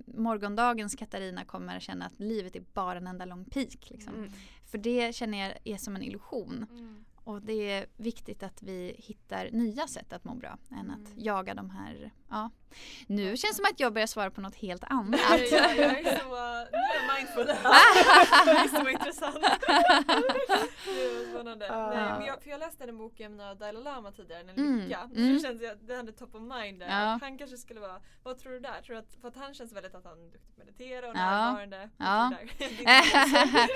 morgondagens Katarina kommer att känna att livet är bara en enda lång peak. Liksom. Mm. För det känner jag är som en illusion. Mm. Och det är viktigt att vi hittar nya sätt att må bra än att mm. jaga de här ja, Ja. Nu känns det som att jag börjar svara på något helt annat. Jag är så, nu är jag mindful. Det är så intressant. Det var spännande. Uh. Nej, men jag, för jag läste den boken med Dalai Lama tidigare, en lycka. Mm. Mm. Så känns jag det hade top of mind. Ja. Han kanske skulle vara, vad tror du där? Tror du att, för att han känns väldigt att han är duktig att meditera och närvarande. Ja. Ja.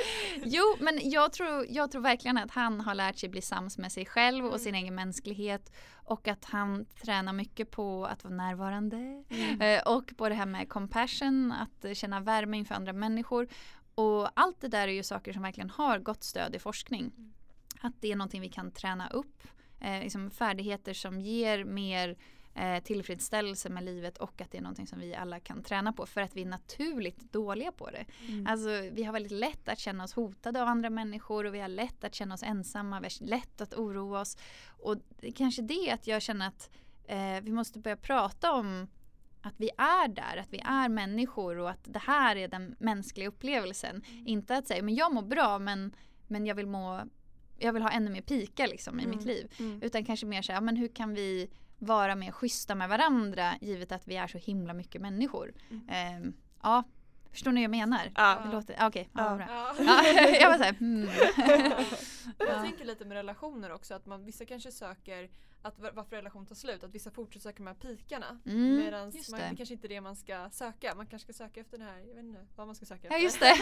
Jo, men jag tror, jag tror verkligen att han har lärt sig bli sams med sig själv och mm. sin egen mänsklighet. Och att han tränar mycket på att vara närvarande. Mm. Och på det här med compassion, att känna värme inför andra människor. Och allt det där är ju saker som verkligen har gott stöd i forskning. Mm. Att det är någonting vi kan träna upp. Eh, liksom färdigheter som ger mer eh, tillfredsställelse med livet. Och att det är någonting som vi alla kan träna på. För att vi är naturligt dåliga på det. Mm. Alltså, vi har väldigt lätt att känna oss hotade av andra människor. Och vi har lätt att känna oss ensamma. Vi har lätt att oroa oss. Och det, kanske det att jag känner att eh, vi måste börja prata om att vi är där, att vi är människor och att det här är den mänskliga upplevelsen. Mm. Inte att säga, men jag mår bra men, men jag vill må, jag vill ha ännu mer pika liksom, i mm. mitt liv. Mm. Utan kanske mer säga, ja, men hur kan vi vara mer schyssta med varandra givet att vi är så himla mycket människor. Mm. Eh, ja, förstår ni vad jag menar? Ja. Det låter, okej, ja, bra. Ja. Ja, jag var så här, mm. ja. Jag tänker lite med relationer också, att man, vissa kanske söker att varför relation tar slut, att vissa fortsätter söka de här pikarna mm, medan man, det kanske inte är det man ska söka, man kanske ska söka efter den här, jag vet inte vad man ska söka efter. Ja, just det.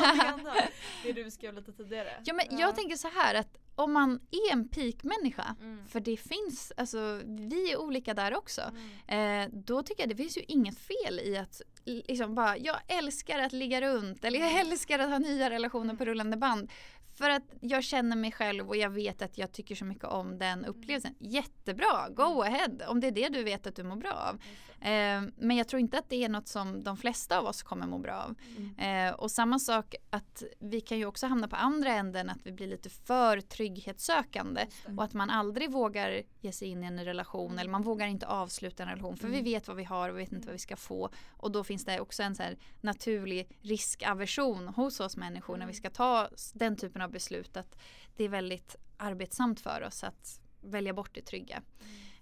Det är det du skrev lite tidigare. Ja, men ja. Jag tänker så här att om man är en pikmänniska mm. för det finns, alltså vi är olika där också mm. eh, då tycker jag det finns ju inget fel i att liksom bara, jag älskar att ligga runt eller jag älskar att ha nya relationer mm. på rullande band. För att jag känner mig själv och jag vet att jag tycker så mycket om den upplevelsen. Jättebra, go ahead. Om det är det du vet att du mår bra av. Eh, men jag tror inte att det är något som de flesta av oss kommer må bra av. Mm. Eh, och samma sak att vi kan ju också hamna på andra änden. Att vi blir lite för trygghetssökande. Och att man aldrig vågar ge sig in i en relation. Mm. Eller man vågar inte avsluta en relation. För mm. vi vet vad vi har och vi vet inte vad vi ska få. Och då finns det också en så här naturlig riskaversion hos oss människor. Mm. När vi ska ta den typen av beslut att det är väldigt arbetsamt för oss att välja bort det trygga.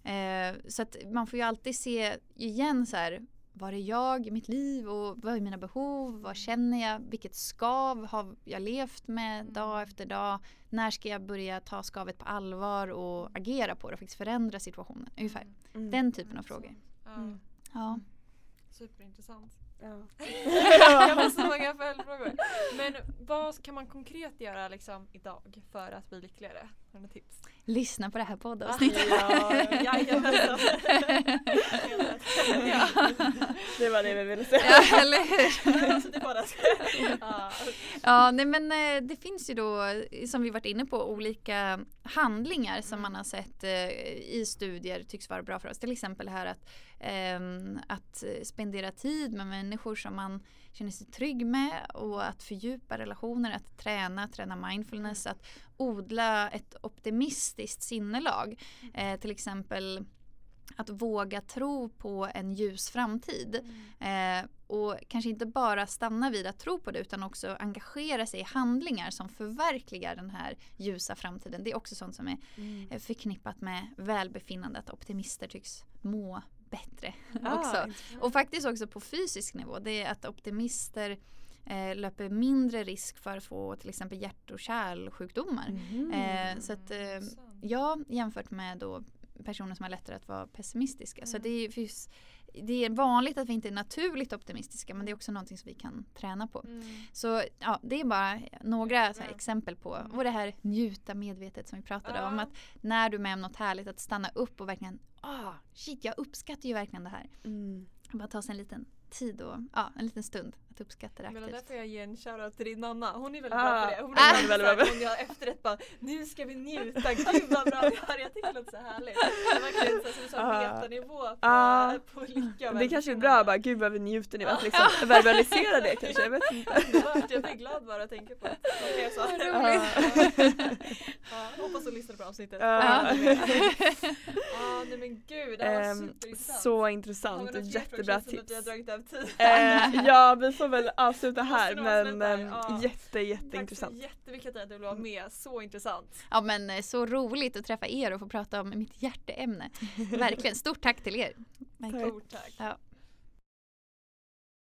Mm. Eh, så att man får ju alltid se igen så här, vad är jag i mitt liv och vad är mina behov, vad känner jag, vilket skav har jag levt med dag efter dag, när ska jag börja ta skavet på allvar och agera på det och faktiskt förändra situationen, ungefär. Mm. Den typen av frågor. Mm. Ja. Superintressant. Ja. Jag har så många följdfrågor. Men vad kan man konkret göra liksom idag för att bli lyckligare? Har du tips? Lyssna på det här poddavsnittet. Ja, ja, ja, ja. Ja. Det var det vi ville säga. Ja, eller hur? Ja. Ja, nej, men det finns ju då, som vi varit inne på, olika handlingar som man har sett i studier tycks vara bra för oss. Till exempel här att, att spendera tid med människor som man känner sig trygg med och att fördjupa relationer, att träna, träna mindfulness, att odla ett optimistiskt sinnelag. Eh, till exempel att våga tro på en ljus framtid. Mm. Eh, och kanske inte bara stanna vid att tro på det utan också engagera sig i handlingar som förverkligar den här ljusa framtiden. Det är också sånt som är mm. förknippat med välbefinnande, att optimister tycks må bättre ah, också. Och faktiskt också på fysisk nivå. Det är att optimister eh, löper mindre risk för att få till exempel hjärt- och kärlsjukdomar. Mm. Eh, så att, eh, ja, jämfört med då personer som har lättare att vara pessimistiska. Mm. Så det är, just, det är vanligt att vi inte är naturligt optimistiska men det är också någonting som vi kan träna på. Mm. Så ja, det är bara några så här, exempel på. Och det här njuta medvetet som vi pratade ah. om. Att när du är med om något härligt att stanna upp och verkligen ah, shit, jag uppskattar ju verkligen det här. Mm. Bara ta sig en liten tid och ja, en liten stund att uppskatta det aktivt. Men därför jag ger en shoutout till din mamma. Hon är väldigt ah. bra på det. Hon är ah. väldigt bra på det. Jag efterrätt bara, nu ska vi njuta. Gud vad bra vi har. Jag tycker det är så härligt. Det var kul som du sa, metanivå på, ah. på lycka. Det kanske är bra bara, gud vad vi njuter nu. Att liksom ah. verbalisera det kanske. Jag vet inte. Jag blir glad bara att tänka på det. Det är så roligt. Hoppas att lyssnar på avsnittet. Ja, nej men gud. Det var superintressant. Så intressant och jättebra tips. eh, ja, vi får väl avsluta här, men eh, ja. jätte, jätteintressant. Tack så jättemycket att du var med, så intressant. Ja, men så roligt att träffa er och få prata om mitt hjärteämne. Verkligen, stort tack till er. Tack. Tack. Ja.